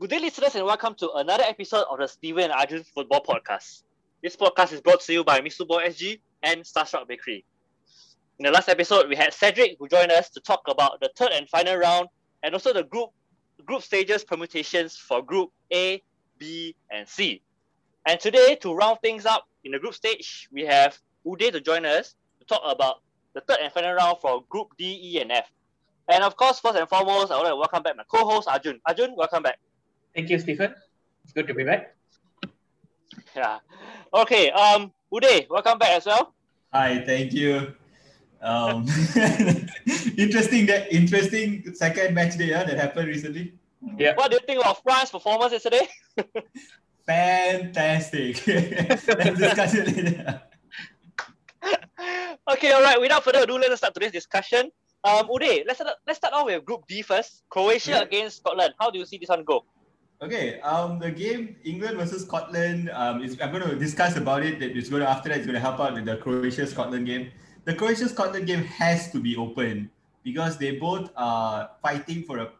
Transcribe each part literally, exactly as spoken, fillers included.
Good day, listeners, and welcome to another episode of the Steven and Arjun Football Podcast. This podcast is brought to you by Mitsuboy S G and Starshark Bakery. In the last episode, we had Cedric, who joined us to talk about the third and final round and also the group group stages permutations for Group A, B, and C. And today, to round things up in the group stage, we have Uday to join us to talk about the third and final round for Group D, E, and F. And of course, first and foremost, I want to welcome back my co-host, Arjun. Arjun, welcome back. Thank you, Steven. It's good to be back. Yeah. Okay. Um, Uday, welcome back as well. Hi, thank you. Um, interesting that interesting second match day uh, that happened recently. Yeah. What do you think about France's performance yesterday? Fantastic. Let's discuss it later. Okay. All right. Without further ado, let's start today's discussion. Um, Uday, let's start, let's start off with Group D first. Croatia yeah. against Scotland. How do you see this one go? Okay, um, the game England versus Scotland. Um, is, I'm going to discuss about it. That it's going to, after that, it's going to help out with the Croatia Scotland game. The Croatia Scotland game has to be open because they both are fighting for a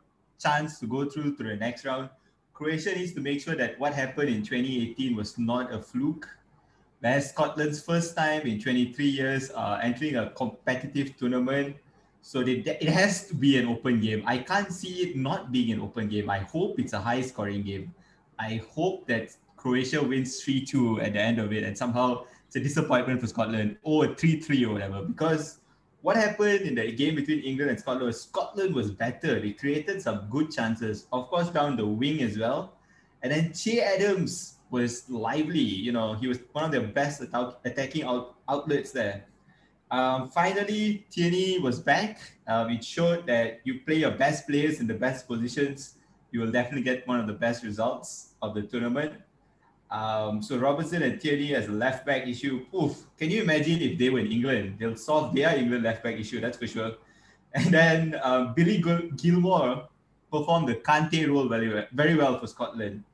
chance to go through to the next round. Croatia needs to make sure that what happened in twenty eighteen was not a fluke. That's Scotland's first time in twenty-three years uh, entering a competitive tournament. So they, it has to be an open game. I can't see it not being an open game. I hope it's a high-scoring game. I hope that Croatia wins three two at the end of it, and somehow it's a disappointment for Scotland, or three three or whatever. Because what happened in the game between England and Scotland was Scotland was better. They created some good chances, of course, down the wing as well. And then Che Adams was lively. You know, he was one of their best at- attacking out- outlets there. Um, finally, Tierney was back. Um, it showed that you play your best players in the best positions, you will definitely get one of the best results of the tournament. Um, so Robertson and Tierney as a left-back issue. Oof, can you imagine if they were in England? They'll solve their England left-back issue, that's for sure. And then um, Billy Gil- Gilmour performed the Kante role very, very well for Scotland.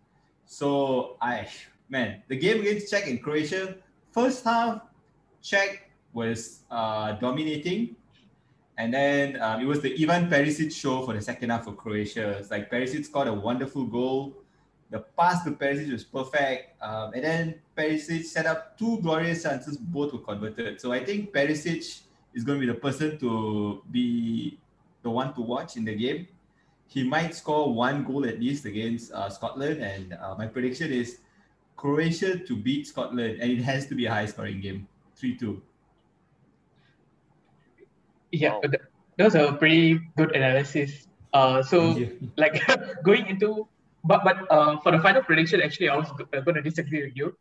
So, I man, the game against Czech and Croatia, first half, Czech was uh, dominating, and then um, it was the Ivan Perisic show for the second half of Croatia. It's like Perisic scored a wonderful goal. The pass to Perisic was perfect, um, and then Perisic set up two glorious chances. Both were converted. So I think Perisic is going to be the person to be the one to watch in the game. He might score one goal at least against uh, Scotland, and uh, my prediction is Croatia to beat Scotland, and it has to be a high-scoring game, three two. Yeah, that was a pretty good analysis. Uh, so like going into, but but uh, for the final prediction, actually, I was going to disagree with you,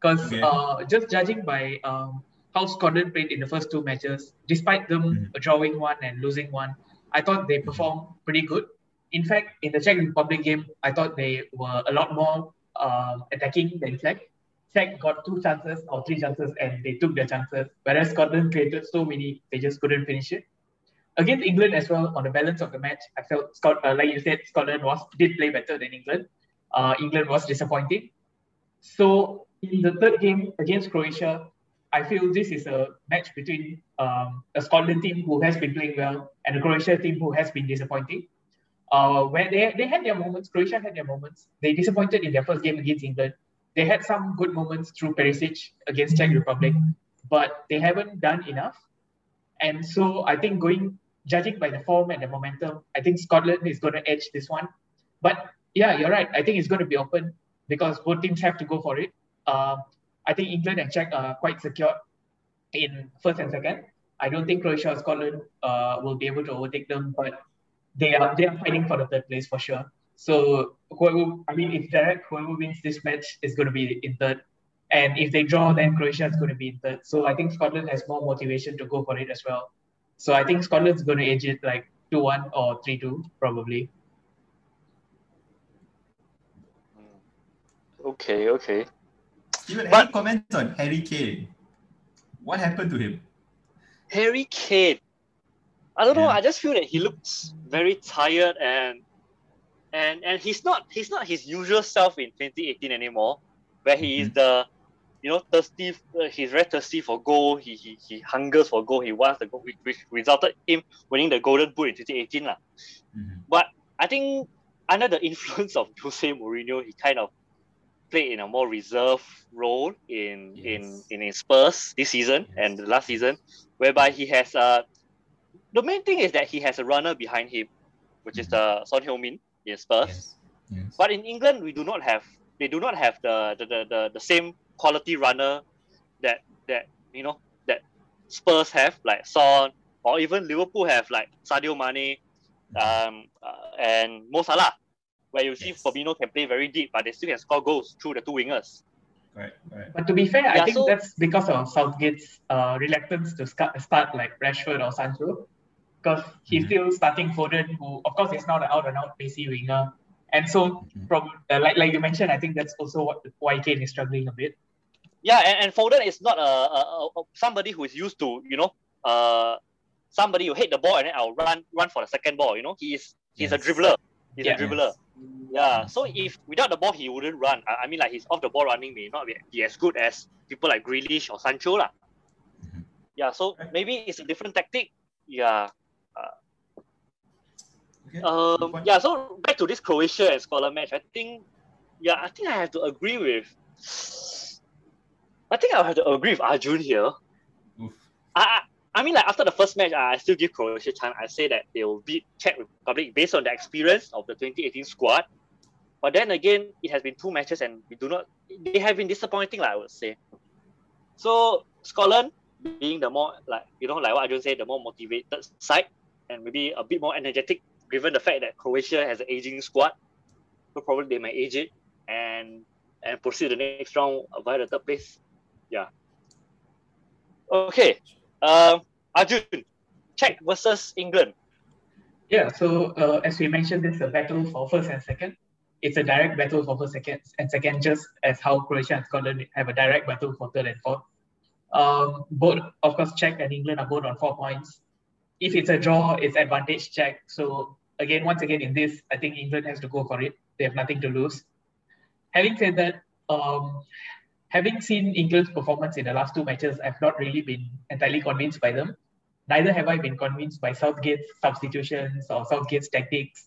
because okay. uh, just judging by um, how Scotland played in the first two matches, despite them mm-hmm. drawing one and losing one, I thought they performed mm-hmm. pretty good. In fact, in the Czech Republic game, I thought they were a lot more uh, attacking than Czech. Czech got two chances or three chances and they took their chances, whereas Scotland created so many, they just couldn't finish it. Against England as well, on the balance of the match, I felt, Scott, uh, like you said, Scotland was did play better than England. Uh, England was disappointing. So in the third game against Croatia, I feel this is a match between um, a Scotland team who has been playing well and a Croatia team who has been disappointing. Uh, where they, they had their moments, Croatia had their moments. They disappointed in their first game against England. They had some good moments through Perisic against Czech Republic, but they haven't done enough. And so I think going, judging by the form and the momentum, I think Scotland is going to edge this one. But yeah, you're right. I think it's going to be open because both teams have to go for it. Uh, I think England and Czech are quite secure in first and second. I don't think Croatia or Scotland uh, will be able to overtake them, but they are they are fighting for the third place for sure. So, whoever, I mean, if direct, whoever wins this match is going to be in third. And if they draw, then Croatia is going to be in third. So, I think Scotland has more motivation to go for it as well. So, I think Scotland's going to edge it like two one or three two, probably. Okay, okay. Steven, but, any comments on Harry Kane? What happened to him? Harry Kane. I don't yeah. know. I just feel that he looks very tired and and and he's not he's not his usual self in twenty eighteen anymore, where he is the, you know, thirsty. Uh, he's very thirsty for goal. He he he hungers for goal. He wants the goal, which resulted in him winning the Golden Boot in twenty eighteen lah. Mm-hmm. But I think under the influence of Jose Mourinho, he kind of played in a more reserved role in yes. in in his Spurs this season yes. and the last season, whereby he has uh the main thing is that he has a runner behind him, which mm-hmm. is the uh, Son Heung-min in Spurs. Yes. Yes. But in England, we do not have they do not have the the the, the, the same quality runner that that you know that Spurs have, like Son, or even Liverpool have, like Sadio Mane, um, uh, and Mo Salah, where you see yes. Fabinho can play very deep, but they still can score goals through the two wingers. Right, right. But to be fair, yeah, I think so, that's because of Southgate's uh, reluctance to start, start like Rashford or Sancho, because he's mm-hmm. still starting Foden, who of course is not an out and out pacey winger. And so, from, uh, like like you mentioned, I think that's also what why Kane is struggling a bit. Yeah, and, and Foden is not a, a, a somebody who is used to, you know, uh, somebody who hit the ball and then I'll run run for the second ball. You know, he is he's yes. a dribbler. He's yeah. a dribbler. Yeah. So if without the ball, he wouldn't run. I, I mean, like his off the ball running may not be as good as people like Grealish or Sancho lah. Yeah. So maybe it's a different tactic. Yeah. Uh, Okay. Um, yeah, so back to this Croatia and Scotland match, I think, yeah, I think I have to agree with, I think I have to agree with Arjun here. Oof. I, I mean, like after the first match, I still give Croatia a chance. I say that they will beat Czech Republic based on the experience of the twenty eighteen squad. But then again, it has been two matches and we do not, they have been disappointing, like I would say. So Scotland being the more, like, you know, like what Arjun said, the more motivated side and maybe a bit more energetic, given the fact that Croatia has an aging squad, so probably they might age it and and proceed to the next round via the third place. Yeah. Okay. Um, Arjun, Czech versus England. Yeah, so uh, as we mentioned, this is a battle for first and second. It's a direct battle for first second and second, just as how Croatia and Scotland have a direct battle for third and fourth. Um, both, of course, Czech and England are both on four points. If it's a draw, it's advantage check. So again, once again in this, I think England has to go for it. They have nothing to lose. Having said that, um, having seen England's performance in the last two matches, I've not really been entirely convinced by them. Neither have I been convinced by Southgate's substitutions or Southgate's tactics.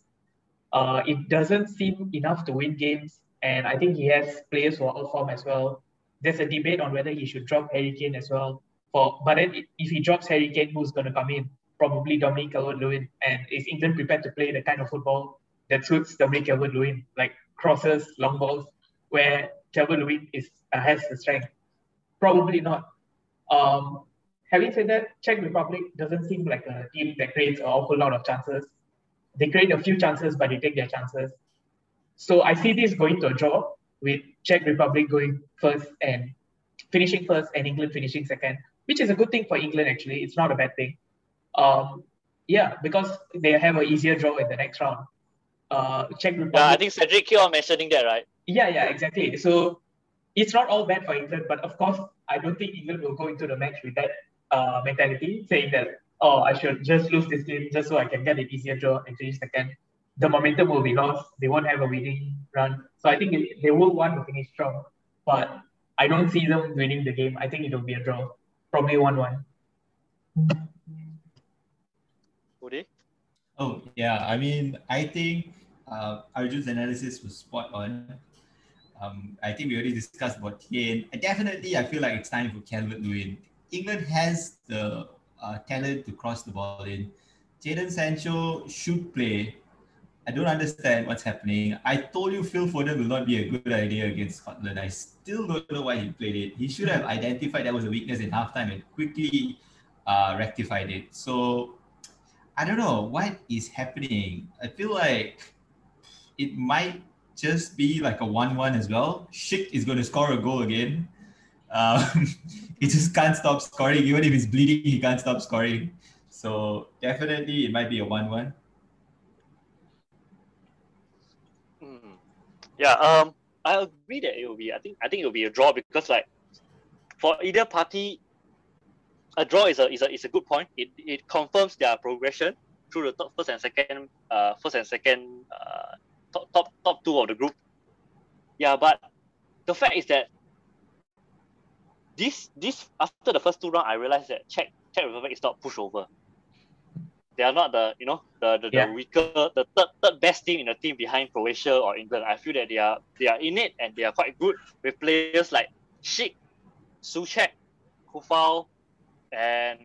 Uh, it doesn't seem enough to win games. And I think he has players who are out form as well. There's a debate on whether he should drop Harry Kane as well. For, but then if he drops Harry Kane, who's going to come in? Probably Dominique Calvert-Lewin, and is England prepared to play the kind of football that suits Dominique Calvert-Lewin, like crosses, long balls, where Calvert-Lewin is uh, has the strength? Probably not. Um, having said that, Czech Republic doesn't seem like a team that creates an awful lot of chances. They create a few chances, but they take their chances. So I see this going to a draw with Czech Republic going first and finishing first, and England finishing second, which is a good thing for England actually. It's not a bad thing. Um, yeah, because they have an easier draw in the next round. Uh, Czech Republic. Yeah, I think Cedric here on mentioning that, right? Yeah, yeah, exactly. So it's not all bad for England, but of course, I don't think England will go into the match with that uh, mentality, saying that, oh, I should just lose this game just so I can get an easier draw and finish second. The momentum will be lost. They won't have a winning run. So I think they will want to finish strong, but I don't see them winning the game. I think it will be a draw, probably one one. Oh, yeah. I mean, I think uh, Arjun's analysis was spot on. Um, I think we already discussed about Kane. Definitely, I feel like it's time for Calvert-Lewin. England has the uh, talent to cross the ball in. Jadon Sancho should play. I don't understand what's happening. I told you Phil Foden will not be a good idea against Scotland. I still don't know why he played it. He should have identified that was a weakness in halftime and quickly uh, rectified it. So, I don't know what is happening. I feel like it might just be like a one one as well. Schick is going to score a goal again. Um, he just can't stop scoring. Even if he's bleeding, he can't stop scoring. So definitely it might be a one one. Mm. Yeah. Um. I agree that it will be. I think I think it will be a draw because, like, for either party, a draw is a is a is a good point. It it confirms their progression through the top first and second, uh, first and second, uh, top top top two of the group. Yeah, but the fact is that this this after the first two rounds, I realized that Czech Czech Republic is not pushover. They are not the you know the the, yeah. the weaker the third, third best team in the team behind Croatia or England. I feel that they are they are in it and they are quite good with players like Schick, Souček, Kufal, and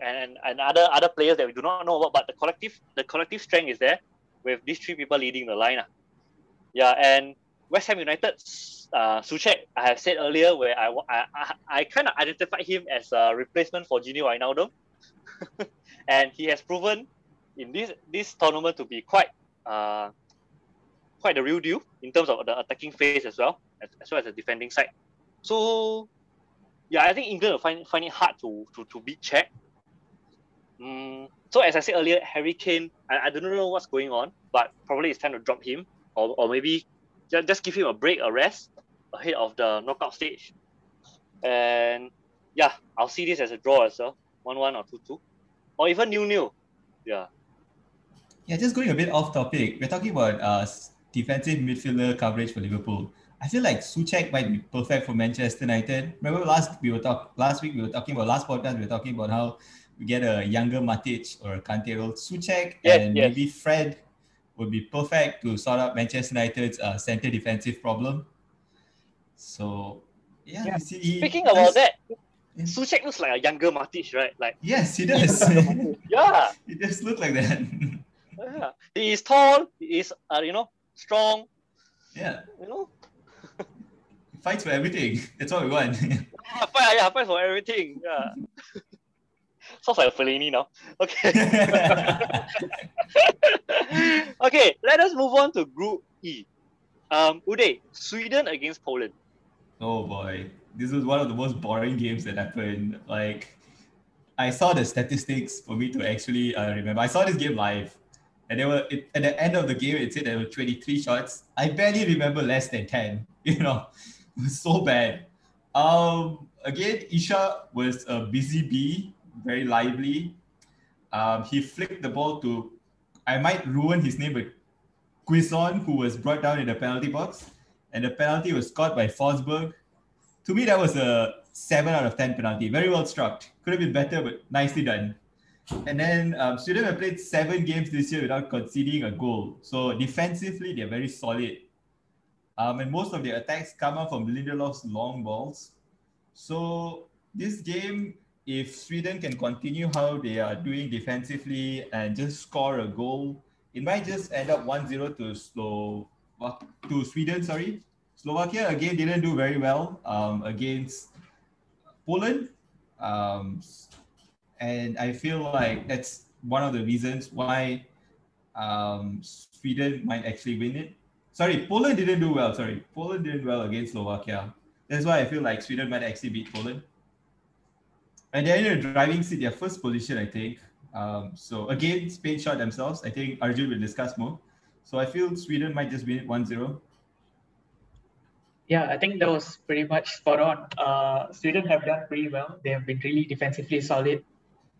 and and other other players that we do not know about. But the collective the collective strength is there with these three people leading the line. Yeah, and West Ham United, uh, Souček, I have said earlier where I I I, I kind of identified him as a replacement for Gini Wijnaldum. And he has proven in this this tournament to be quite uh quite the real deal in terms of the attacking phase as well as, as well as the defending side. So yeah, I think England will find find it hard to to, to beat Czech. Mm, so as I said earlier, Harry Kane, I, I don't know what's going on, but probably it's time to drop him or or maybe just, just give him a break, a rest ahead of the knockout stage. And yeah, I'll see this as a draw as well, one one or two two. Or even new, new, yeah. Yeah, just going a bit off topic. We're talking about uh, defensive midfielder coverage for Liverpool. I feel like Souček might be perfect for Manchester United. Remember last we were talk last week we were talking about last podcast. We were talking about how we get a younger Matic or a Kante role. Souček yes, and yes. maybe Fred would be perfect to sort out Manchester United's uh, centre defensive problem. So yeah, yeah. He, speaking about that. Yeah. Souček looks like a younger Matic, right? Like yes, he does. Yeah, he does look like that. Yeah, he is tall. He is, uh, you know, strong. Yeah, you know, he fights for everything. That's what we want. yeah, fight, yeah, fight for everything. Yeah, sounds like a Fellaini now. Okay. Okay, let us move on to Group E. Um, Uday, Sweden against Poland. Oh boy. This was one of the most boring games that happened. Like, I saw the statistics for me to actually uh, remember. I saw this game live, and there were it, at the end of the game, it said there were twenty-three shots. I barely remember less than ten. You know, it was so bad. Um, again, Isha was a busy bee, very lively. Um, he flicked the ball to, I might ruin his name, but Quizon, who was brought down in the penalty box, and the penalty was caught by Forsberg. To me, that was a seven out of ten penalty. Very well struck. Could have been better, but nicely done. And then um, Sweden have played seven games this year without conceding a goal. So defensively, they're very solid. Um, and most of their attacks come out from Lindelof's long balls. So this game, if Sweden can continue how they are doing defensively and just score a goal, it might just end up one zero to slow, to Sweden, sorry. Slovakia, again, didn't do very well um, against Poland. Um, and I feel like that's one of the reasons why um, Sweden might actually win it. Sorry, Poland didn't do well. Sorry, Poland didn't well against Slovakia. That's why I feel like Sweden might actually beat Poland. And they're in a driving seat, their first position, I think. Um, so again, Spain shot themselves. I think Arjun will discuss more. So I feel Sweden might just win it one zero. Yeah, I think that was pretty much spot on. Uh, Sweden have done pretty well. They have been really defensively solid.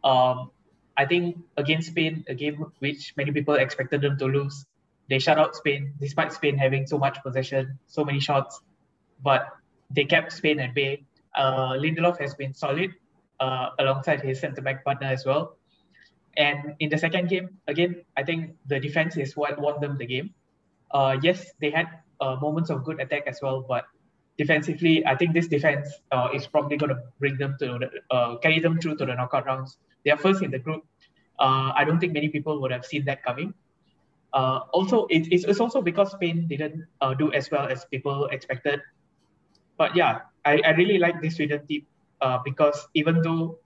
Um, I think against Spain, a game which many people expected them to lose, they shut out Spain, despite Spain having so much possession, so many shots, but they kept Spain at bay. Uh, Lindelof has been solid uh, alongside his centre-back partner as well. And in the second game, again, I think the defence is what won them the game. Uh, yes, they had Uh, moments of good attack as well, but defensively, I think this defense uh, is probably going to bring them to the, uh, carry them through to the knockout rounds. They are first in the group. Uh, I don't think many people would have seen that coming. Uh, also, it, it's, it's also because Spain didn't uh, do as well as people expected. But yeah, I, I really like this Sweden team uh, because even though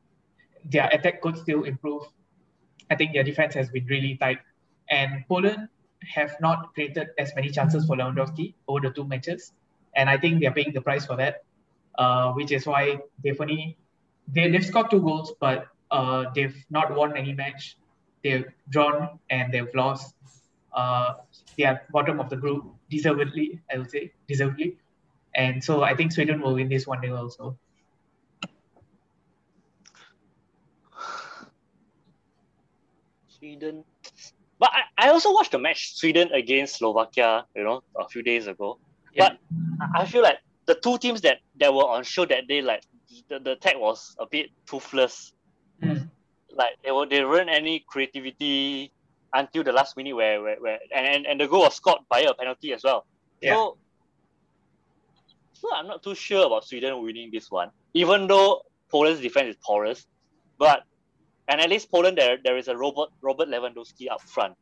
their attack could still improve, I think their defense has been really tight. And Poland have not created as many chances for Lewandowski over the two matches. And I think they're paying the price for that, uh, which is why they've only, they, they've scored two goals, but uh, they've not won any match. They've drawn and they've lost. Uh, they are bottom of the group, deservedly, I would say, deservedly. And so I think Sweden will win this one nil also. Sweden. But I, I also watched the match Sweden against Slovakia, you know, a few days ago. Yeah. But I feel like the two teams that, that were on show that day, like, the, the attack was a bit toothless. Mm. Like, they, were, they weren't any creativity until the last minute where, where, where and, and, and the goal was scored by a penalty as well. Yeah. So, so I'm not too sure about Sweden winning this one, even though Poland's defense is porous. But And at least Poland, there there is a Robert Robert Lewandowski up front.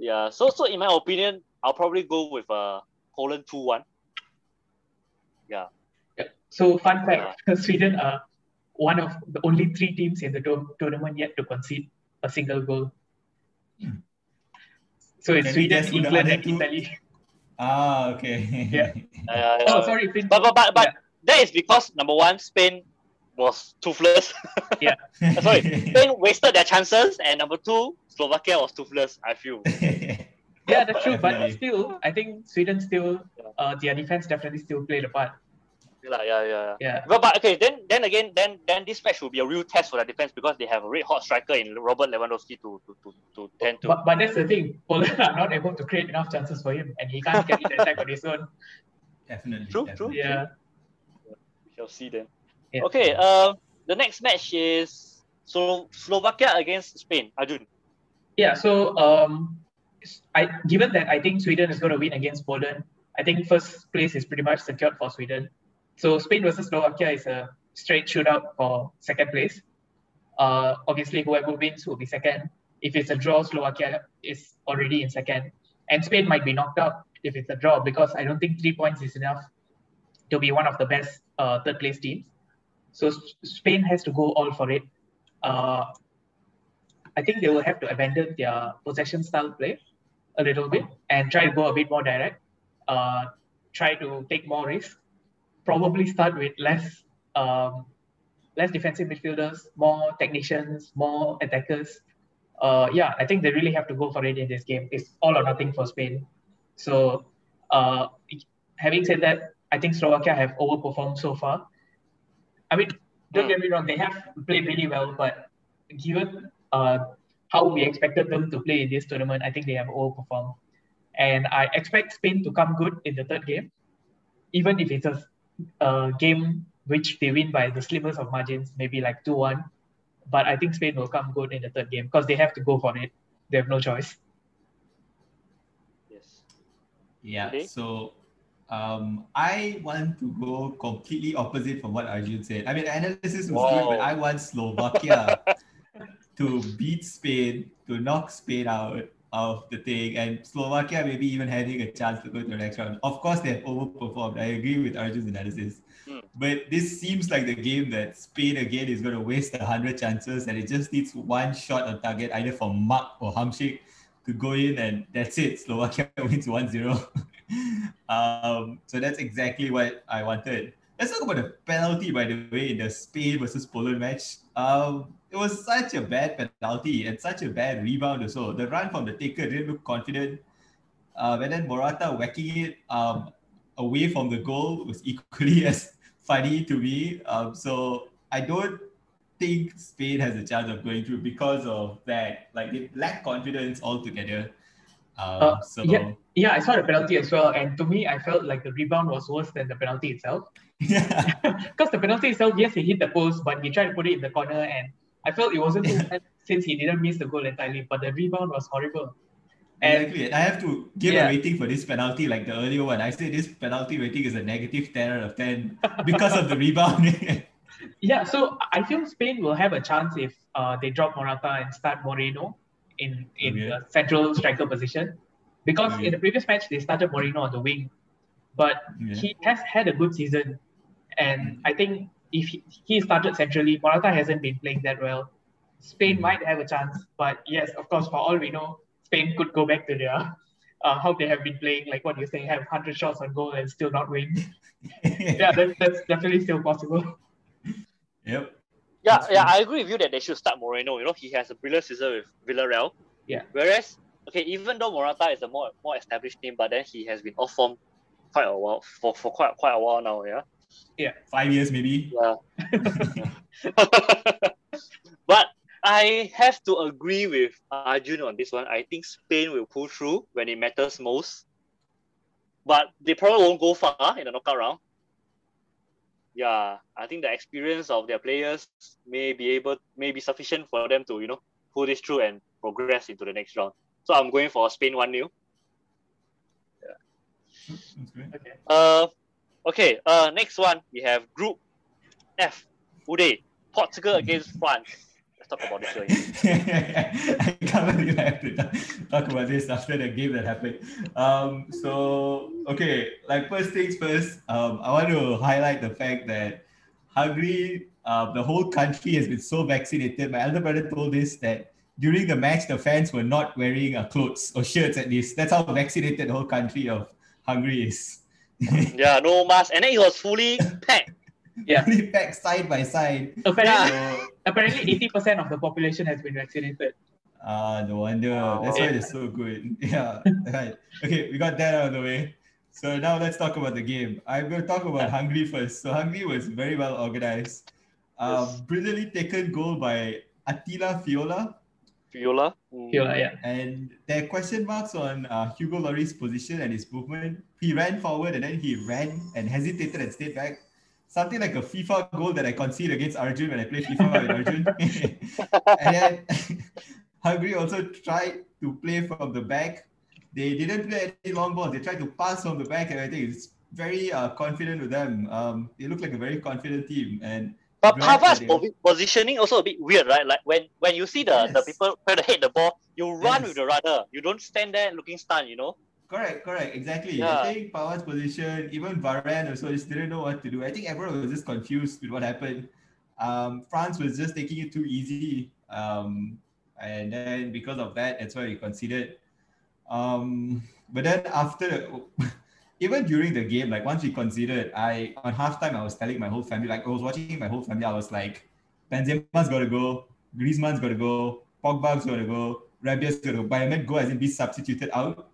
Yeah, so so in my opinion, I'll probably go with uh, Poland two one. Yeah. Yep. So fun fact, yeah. Sweden are one of the only three teams in the to- tournament yet to concede a single goal. Hmm. So it's and Sweden, England and two? Italy. Ah, okay. Yeah. Uh, yeah. Oh, sorry. Finn. But, but, but, but yeah. That is because, number one, Spain was toothless. Yeah. Sorry, Spain wasted their chances, and number two, Slovakia was toothless, I feel. Yeah, that's true, but still, I think Sweden still, uh, their defense definitely still played a part. Yeah, yeah, yeah. yeah. But, but okay, then then again, then then this match will be a real test for their defense because they have a red hot striker in Robert Lewandowski to to to, to tend to. But, but that's the thing, Poland are not able to create enough chances for him, and he can't get the attack on his own. Definitely. True, definitely. True. Yeah. We shall see then. Yeah. Okay, uh, the next match is so Slovakia against Spain, Arjun. Yeah, so um, I given that I think Sweden is going to win against Poland, I think first place is pretty much secured for Sweden. So Spain versus Slovakia is a straight shootout for second place. Uh, obviously, whoever wins will be second. If it's a draw, Slovakia is already in second. And Spain might be knocked out if it's a draw because I don't think three points is enough to be one of the best uh, third place teams. So Spain has to go all for it. Uh, I think they will have to abandon their possession style play a little bit and try to go a bit more direct, uh, try to take more risks, probably start with less um, less defensive midfielders, more technicians, more attackers. Uh, yeah, I think they really have to go for it in this game. It's all or nothing for Spain. So uh, having said that, I think Slovakia have overperformed so far. I mean, don't get me wrong, they have played really well, but given uh, how we expected them to play in this tournament, I think they have overperformed. And I expect Spain to come good in the third game, even if it's a, a game which they win by the slimmest of margins, maybe like two one. But I think Spain will come good in the third game because they have to go for it. They have no choice. Yes. Yeah, okay. So... Um, I want to go completely opposite from what Arjun said. I mean, analysis was Whoa. good, but I want Slovakia to beat Spain, to knock Spain out of the thing, and Slovakia maybe even having a chance to go to the next round. Of course, they have overperformed. I agree with Arjun's analysis. Hmm. But this seems like the game that Spain again is going to waste one hundred chances, and it just needs one shot on target, either from Mark or Hamšík, to go in, and that's it. Slovakia wins one zero. Um, so that's exactly what I wanted. Let's talk about the penalty, by the way, in the Spain versus Poland match. Um, it was such a bad penalty and such a bad rebound as well. The run from the taker didn't look confident. Uh, and then Morata whacking it um, away from the goal was equally as funny to me. Um, so I don't think Spain has a chance of going through because of that. Like, they lack confidence altogether. Um, uh, so... Yeah. Yeah, I saw the penalty as well, and to me, I felt like the rebound was worse than the penalty itself. Yeah. Because the penalty itself, yes, he hit the post, but he tried to put it in the corner, and I felt it wasn't too bad since he didn't miss the goal entirely, but the rebound was horrible. And exactly. I have to give yeah. a rating for this penalty like the earlier one. I say this penalty rating is a negative ten out of ten because of the rebound. Yeah, so I feel Spain will have a chance if uh, they drop Morata and start Moreno in, in okay. the central striker position. Because yeah. in the previous match, they started Moreno on the wing. But yeah. he has had a good season. And I think if he, he started centrally, Morata hasn't been playing that well. Spain yeah. might have a chance. But yes, of course, for all we know, Spain could go back to their, uh, how they have been playing, like what you're saying, have one hundred shots on goal and still not win. yeah, that, that's definitely still possible. Yep. Yeah, yeah, I agree with you that they should start Moreno. You know, he has a brilliant season with Villarreal. Yeah. Whereas okay, even though Morata is a more more established name, but then he has been off form quite a while for, for quite quite a while now, yeah. Yeah, five years maybe. Yeah. But I have to agree with Arjun on this one. I think Spain will pull through when it matters most. But they probably won't go far in the knockout round. Yeah, I think the experience of their players may be able, may be sufficient for them to, you know, pull this through and progress into the next round. So I'm going for Spain one nil. Yeah. That's great. Okay. Uh, okay. Uh, next one we have Group F. Uday, Portugal against France. Let's talk about this. yeah, yeah, yeah. I can't believe I have to talk about this after the game that happened. Um, so okay, like first things first. Um, I want to highlight the fact that Hungary, uh, the whole country has been so vaccinated. My elder brother told us that during the match, the fans were not wearing uh, clothes or shirts. At least that's how vaccinated the whole country of Hungary is. Yeah, no mask, and then it was fully packed. Yeah, fully packed side by side. Apparently, so, apparently eighty percent of the population has been vaccinated. Ah, uh, no wonder. Oh, that's yeah. why they're so good. Yeah, right. Okay, we got that out of the way. So now let's talk about the game. I'm going to talk about Hungary first. So Hungary was very well organized. Um, yes. Brilliantly taken goal by Attila Fiola. Fiola? Mm. Fiola, yeah. And there are question marks on uh, Hugo Lloris's position and his movement. He ran forward and then he ran and hesitated and stayed back. Something like a FIFA goal that I conceded against Arjun when I played FIFA with Arjun. And then Hungary also tried to play from the back. They didn't play any long balls. They tried to pass from the back, and I think it's very uh, confident with them. Um, they look like a very confident team. And but Pavard's positioning also a bit weird, right? Like when, when you see the, yes. the people try to hit the ball, you run yes. with the rudder. You don't stand there looking stunned, you know? Correct, correct, exactly. Yeah. I think Pavard's position, even Varane or so, just didn't know what to do. I think everyone was just confused with what happened. Um, France was just taking it too easy. Um, and then because of that, that's why we conceded. Um, but then after, even during the game, like once we conceded, I, on halftime, I was telling my whole family, like I was watching my whole family, I was like, Benzema's got to go, Griezmann's got to go, Pogba's got to go, Rabiot's got to go, but I meant go as in be substituted out.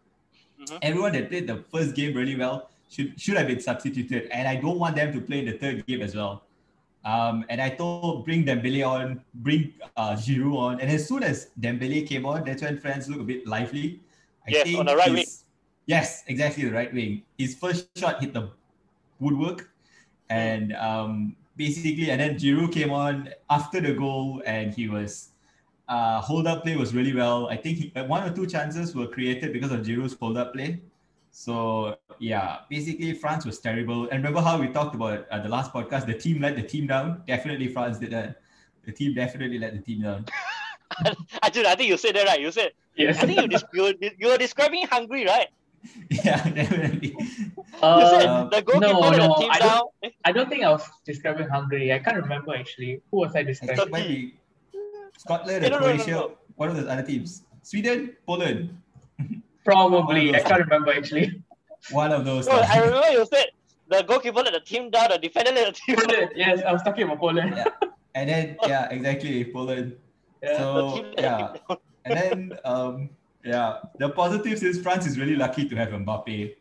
Mm-hmm. Everyone that played the first game really well should should have been substituted, and I don't want them to play in the third game as well. Um, and I told bring Dembele on, bring uh, Giroud on, and as soon as Dembele came on, that's when France looked a bit lively. I yes, think on the right his, wing. Yes, exactly the right wing. His first shot hit the woodwork, and um, basically, and then Giroud came on after the goal, and he was. Uh, hold-up play was really well. I think he, one or two chances were created because of Giroud's hold-up play. So, yeah, basically France was terrible. And remember how we talked about uh, the last podcast, the team let the team down? Definitely France did that. The team definitely let the team down. Arjun, I think you said that, right? You said, yes. I think you, you, were, you were describing Hungary, right? Yeah, definitely. Uh, you said the goalkeeper no, let no, the team I down. Don't, I don't think I was describing Hungary. I can't remember, actually. Who was I describing? Scotland or no, Croatia, no, no, no. What are those other teams? Sweden, Poland. Probably. I can't remember actually. One of those. No, I remember you said the goalkeeper let the team down, the defender let the team down. Yes, I was talking about Poland. Yeah. And then, yeah, exactly, Poland. Yeah, so, the yeah. And then, um, yeah, the positives is France is really lucky to have Mbappe.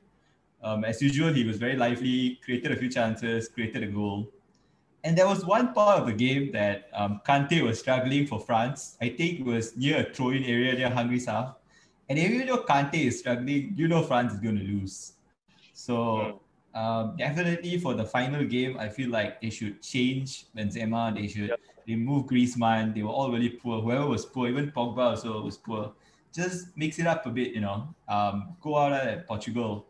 Um, as usual, he was very lively, created a few chances, created a goal. And there was one part of the game that um, Kante was struggling for France. I think it was near a throw-in area, near Hungry's half. And if you know Kante is struggling, you know France is going to lose. So um, definitely for the final game, I feel like they should change Benzema. They should yep. remove Griezmann. They were all really poor. Whoever was poor, even Pogba also was poor. Just mix it up a bit, you know. Um, go out at Portugal.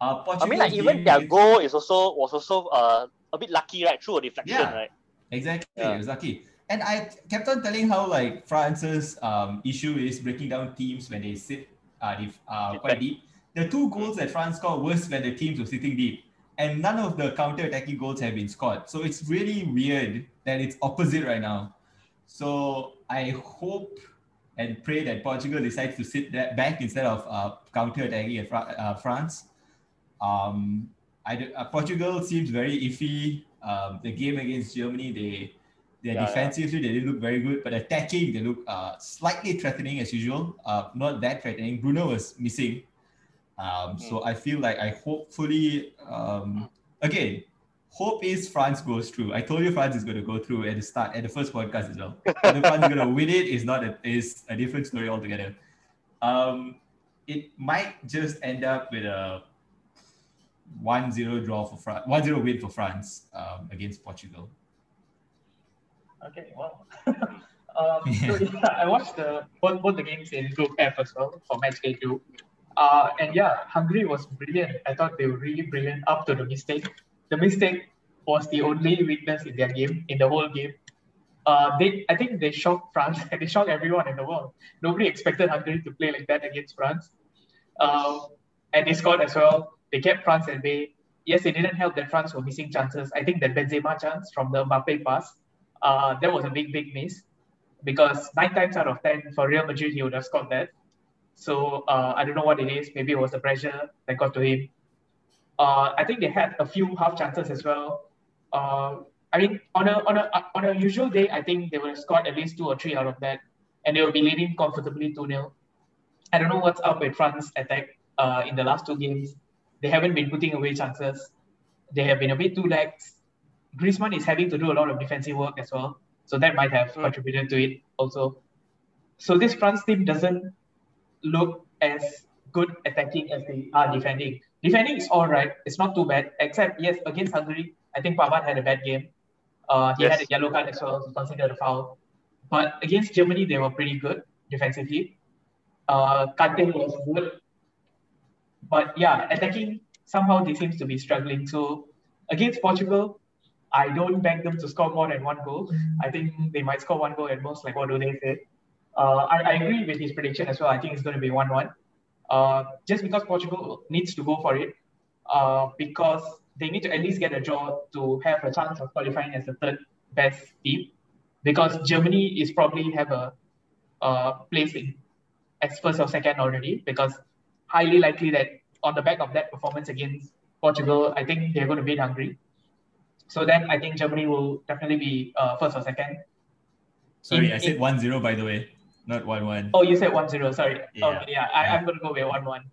Uh, Portugal I mean, like even their goal is also was also. Uh... A bit lucky, right? Through a deflection, yeah, right? Exactly. Yeah. It was lucky. And I kept on telling how like France's um, issue is breaking down teams when they sit uh, if, uh, quite deep. The two goals that France scored was when the teams were sitting deep. And none of the counter-attacking goals have been scored. So it's really weird that it's opposite right now. So I hope and pray that Portugal decides to sit that back instead of uh, counter-attacking at Fra- uh, France. Um... I, uh, Portugal seems very iffy. Um, the game against Germany, they They're yeah, defensively, yeah. they didn't look very good, but attacking, they look uh, slightly threatening as usual. Uh, not that threatening. Bruno was missing. Um, mm. So I feel like I hopefully, um, again, hope is France goes through. I told you France is going to go through at the start, at the first podcast as well. Whether France is going to win it is not a, is a different story altogether. Um, it might just end up with a one-zero draw for France, one-zero win for France um, against Portugal. Okay, well, um, yeah. So yeah, I watched the both, both the games in Group F as well for match day two. Uh, and yeah, Hungary was brilliant. I thought they were really brilliant up to the mistake. The mistake was the only weakness in their game, in the whole game. Uh, they, I think they shocked France. They shocked everyone in the world. Nobody expected Hungary to play like that against France. Um, and they scored as well. They kept France at bay. Yes, it didn't help that France were missing chances. I think that Benzema chance from the Mbappe pass, uh, that was a big, big miss. Because nine times out of ten, for Real Madrid, he would have scored that. So uh, I don't know what it is. Maybe it was the pressure that got to him. Uh, I think they had a few half chances as well. Uh, I mean, on a on a on a usual day, I think they would have scored at least two or three out of that, and they would be leading comfortably two-nil. I don't know what's up with France's attack uh, in the last two games. They haven't been putting away chances. They have been a bit too lax. Griezmann is having to do a lot of defensive work as well, so that might have contributed to it also. So this France team doesn't look as good attacking as they are defending. Defending is all right. It's not too bad. Except, yes, against Hungary, I think Pavard had a bad game. Uh, he yes. had a yellow card as well, so considered a foul. But against Germany, they were pretty good defensively. Uh, Kante was good. But yeah, attacking, somehow they seem to be struggling. So against Portugal, I don't bank them to score more than one goal. I think they might score one goal at most, like what Uday said. Uh, I, I agree with his prediction as well. I think it's going to be one-one. Uh, just because Portugal needs to go for it, uh, because they need to at least get a draw to have a chance of qualifying as the third best team, because Germany is probably have a uh, place in as first or second already, because highly likely that on the back of that performance against Portugal, I think they're going to beat Hungary. So then I think Germany will definitely be uh, first or second. Sorry, in, I said one-zero by the way. Not one-one. Oh, you said one-zero. Sorry. Yeah. Okay, yeah. I, I'm going to go with one-one.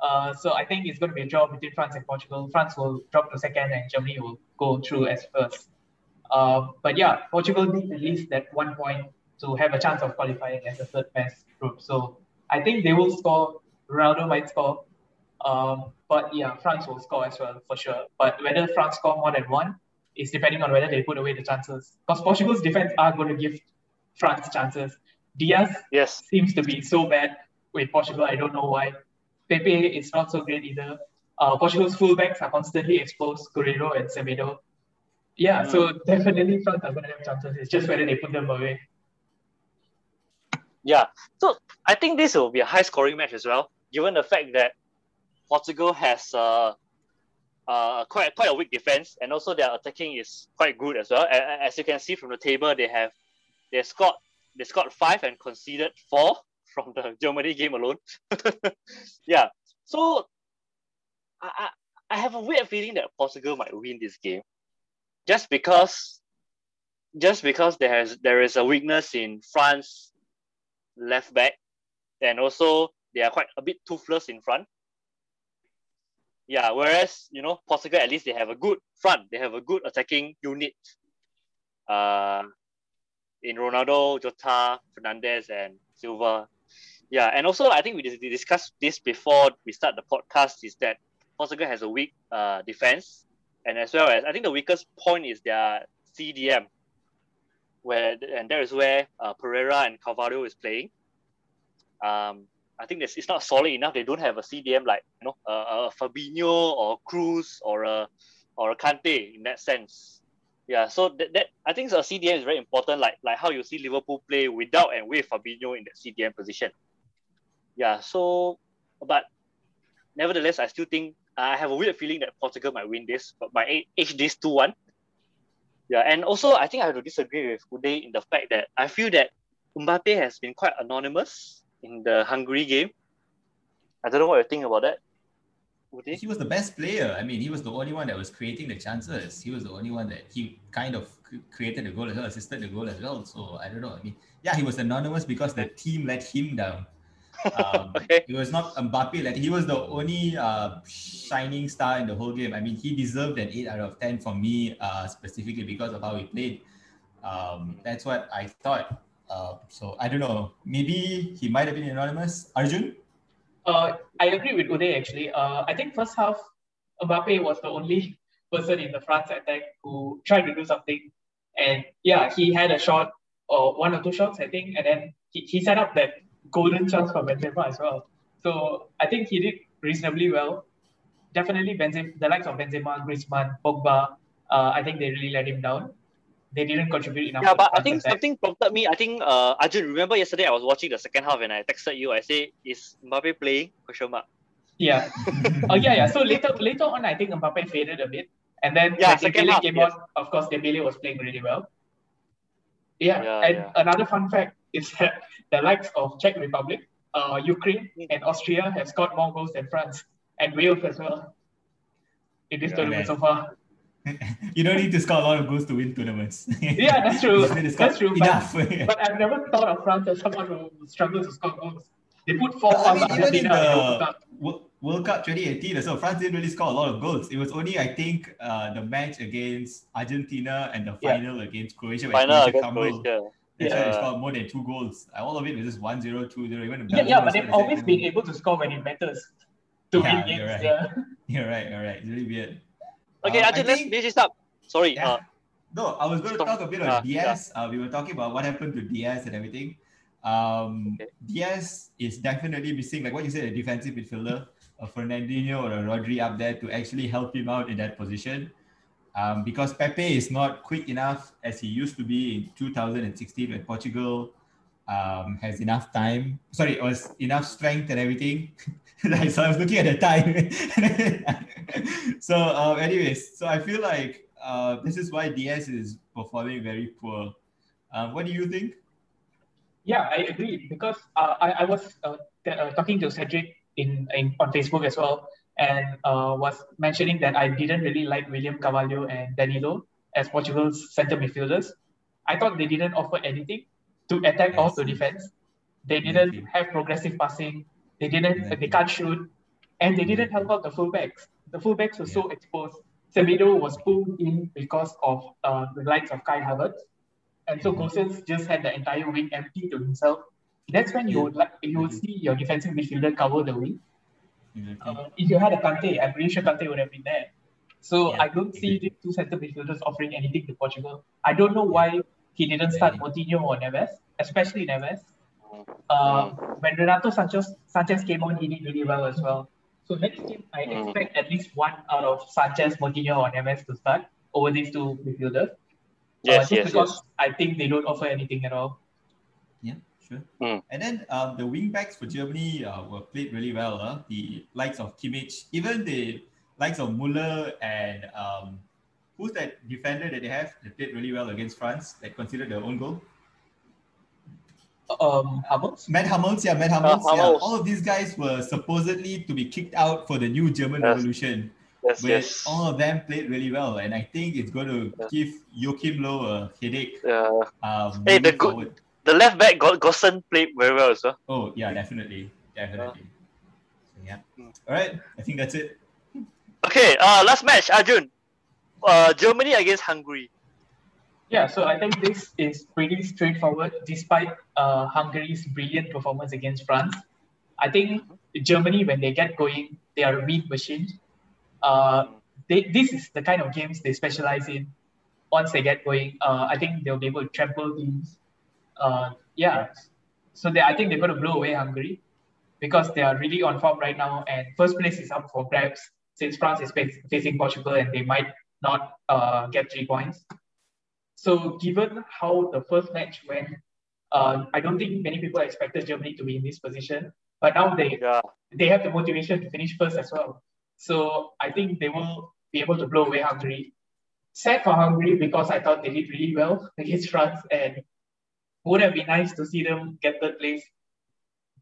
Uh, so I think it's going to be a draw between France and Portugal. France will drop to second and Germany will go through as first. Uh, but yeah, Portugal needs at least that one point to have a chance of qualifying as the third best group. So I think they will score. Ronaldo might score. Um, but yeah, France will score as well for sure. But whether France score more than one is depending on whether they put away the chances. Because Portugal's defense are going to give France chances. Diaz yes. seems to be so bad with Portugal. I don't know why. Pepe is not so great either. Uh, Portugal's fullbacks are constantly exposed, Guerreiro and Semedo. Yeah, mm. so definitely France are going to have chances. It's just whether they put them away. Yeah, so I think this will be a high-scoring match as well, given the fact that Portugal has uh, uh, quite, quite a weak defense, and also their attacking is quite good as well. As you can see from the table, they have they scored They scored five and conceded four from the Germany game alone. yeah. So I, I have a weird feeling that Portugal might win this game. Just because just because there has there is a weakness in France left back, and also they are quite a bit toothless in front. Yeah, whereas you know Portugal, at least they have a good front, they have a good attacking unit. Uh In Ronaldo, Jota, Fernandez, and Silva. Yeah, and also I think we discussed this before we start the podcast, is that Portugal has a weak uh, defense. And as well as, I think the weakest point is their C D M, where and that is where uh, Pereira and Carvalho is playing. Um, I think it's not solid enough. They don't have a C D M like you know a, a Fabinho or Cruz or a, or a Kante in that sense. Yeah, so that, that I think a C D M is very important, like like how you see Liverpool play without and with Fabinho in that C D M position. Yeah, so, but nevertheless, I still think, I have a weird feeling that Portugal might win this, but my H this two-one. Yeah, and also I think I have to disagree with Uday in the fact that I feel that Mbappe has been quite anonymous in the Hungary game. I don't know what you think about that. Uday? He was the best player. I mean, he was the only one that was creating the chances. He was the only one that he kind of created the goal as well, assisted the goal as well. So I don't know. I mean, yeah, he was anonymous because the team let him down. Um, okay. It was not Mbappe. Like, he was the only uh, shining star in the whole game. I mean, he deserved an eight out of ten from me, uh, specifically because of how he played. Um, that's what I thought. Uh, so I don't know. Maybe he might have been anonymous. Arjun? Uh, I agree with Uday, actually. Uh, I think first half, Mbappe was the only person in the France attack who tried to do something. And yeah, he had a shot, or one or two shots, I think. And then he, he set up that golden chance for Benzema as well. So I think he did reasonably well. Definitely Benzema, the likes of Benzema, Griezmann, Pogba, uh, I think they really let him down. They didn't contribute enough. Yeah, but I think something prompted me. I think, uh, Arjun, remember yesterday I was watching the second half and I texted you. I said, is Mbappe playing? Question mark. Yeah. Oh, yeah, yeah. So later later on, I think Mbappe faded a bit. And then yeah, when Dembele came yes. on, of course, Dembele was playing really well. Yeah, yeah and yeah. Another fun fact is that the likes of Czech Republic, uh, Ukraine, and Austria have scored more goals than France and Wales as well in this yeah, tournament man. so far. You don't need to score a lot of goals to win tournaments. Yeah, that's true. that's true. Enough. But, but I've never thought of France as someone who struggles to score goals. They put four goals. I mean, even in the World Cup twenty eighteen, so France didn't really score a lot of goals. It was only, I think, uh, the match against Argentina and the final yeah. against Croatia. Final against Croatia. That's yeah. why they scored more than two goals. All of it was just one zero, two zero. Even yeah, yeah but they've always been able to score when it matters. To yeah, win games. You're right. Yeah. You're right. You're right. It's really weird. Okay, uh, Arjun, let's finish this up. Sorry. Yeah. Uh, no, I was going to talk a bit on uh, Diaz. Yeah. Uh, we were talking about what happened to Diaz and everything. Um, okay. Diaz is definitely missing, like what you said, a defensive midfielder, a Fernandinho or a Rodri up there to actually help him out in that position. Um, because Pepe is not quick enough as he used to be in two thousand sixteen when Portugal um, has enough time. Sorry, it was enough strength and everything. So I was looking at the time. so um, anyways, so I feel like uh, this is why D S is performing very poor. Um, what do you think? Yeah, I agree because uh, I, I was uh, th- uh, talking to Cedric in, in on Facebook as well and uh, was mentioning that I didn't really like William Carvalho and Danilo as Portugal's centre midfielders. I thought they didn't offer anything to attack or to defence. They didn't have progressive passing. They didn't. Exactly. They can't shoot, and they didn't help out the fullbacks. The fullbacks were yeah. so exposed. Semedo was pulled in because of uh, the likes of Kai Havertz, and so Gosens just had the entire wing empty to himself. That's when you would like you would see your defensive midfielder cover the wing. Exactly. Uh, if you had a Kante, I'm pretty sure Kante would have been there. So yeah. I don't see these two centre midfielders offering anything to Portugal. I don't know why he didn't start Moutinho or Neves, especially Neves. Uh, when Renato Sanchez, Sanchez came on, he did really well as well. So next game, I expect at least one out of Sanchez, Moutinho or Neves to start over these two midfielders. Yes, uh, just yes, because yes. I think they don't offer anything at all. Yeah, sure. Mm. And then um, the wing-backs for Germany uh, were played really well. Huh? The likes of Kimmich, even the likes of Müller and um, who's that defender that they have that played really well against France that considered their own goal? Um, Hummels? Matt Hummels, yeah, Matt Hummels, uh, Hummels. Yeah. All of these guys were supposedly to be kicked out for the new German yes. Revolution. Yes, but yes. all of them played really well, and I think it's going to yeah. give Joachim Low a headache. Yeah. Um, hey, the good, the left back Gosens played very well as well. Oh yeah, definitely, definitely. Yeah. yeah. All right, I think that's it. Okay. Uh, last match, Arjun. Uh, Germany against Hungary. Yeah, so I think this is pretty straightforward despite uh, Hungary's brilliant performance against France. I think Germany, when they get going, they are a meat machine. Uh, they, this is the kind of games they specialize in. Once they get going, uh, I think they'll be able to trample teams. Uh, yeah, so they, I think they're going to blow away Hungary because they are really on form right now and first place is up for grabs since France is face, facing Portugal and they might not uh, get three points. So given how the first match went, uh, I don't think many people expected Germany to be in this position. But now they yeah. they have the motivation to finish first as well. So I think they will be able to blow away Hungary. Sad for Hungary because I thought they did really well against France and would have been nice to see them get third place.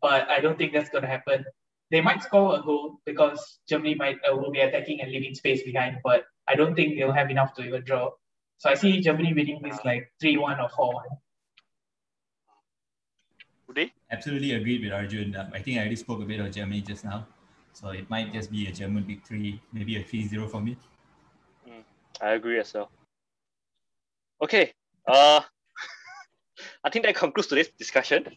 But I don't think that's going to happen. they might score a goal because Germany might uh, will be attacking and leaving space behind, but I don't think they'll have enough to even draw. So I see Germany winning this like three one or four one. Absolutely agreed with Arjun. Um, I think I already spoke a bit of Germany just now. So it might just be a German victory, maybe a three zero for me. Mm, I agree as well. Okay. Uh, I think that concludes today's discussion.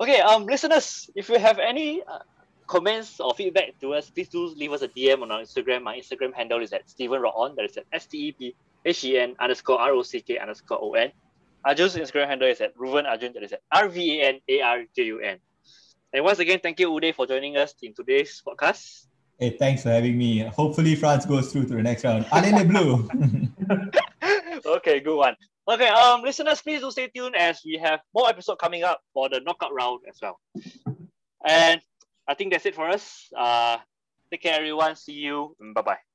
Okay, um, listeners, if you have any uh, comments or feedback to us, please do leave us a D M on our Instagram. My Instagram handle is at stevenrocon. That is at S-T-E-P-H-E-N underscore R-O-C-K underscore O-N. Arjun's Instagram handle is at ruvenarjun. That is at R-V-A-N-A-R-J-U-N. And once again, thank you, Uday, for joining us in today's podcast. Hey, thanks for having me. Hopefully, France goes through to the next round. Are in the blue. Okay, good one. Okay, um, listeners, please do stay tuned as we have more episodes coming up for the knockout round as well. And I think that's it for us. Uh, take care, everyone. See you. Bye-bye.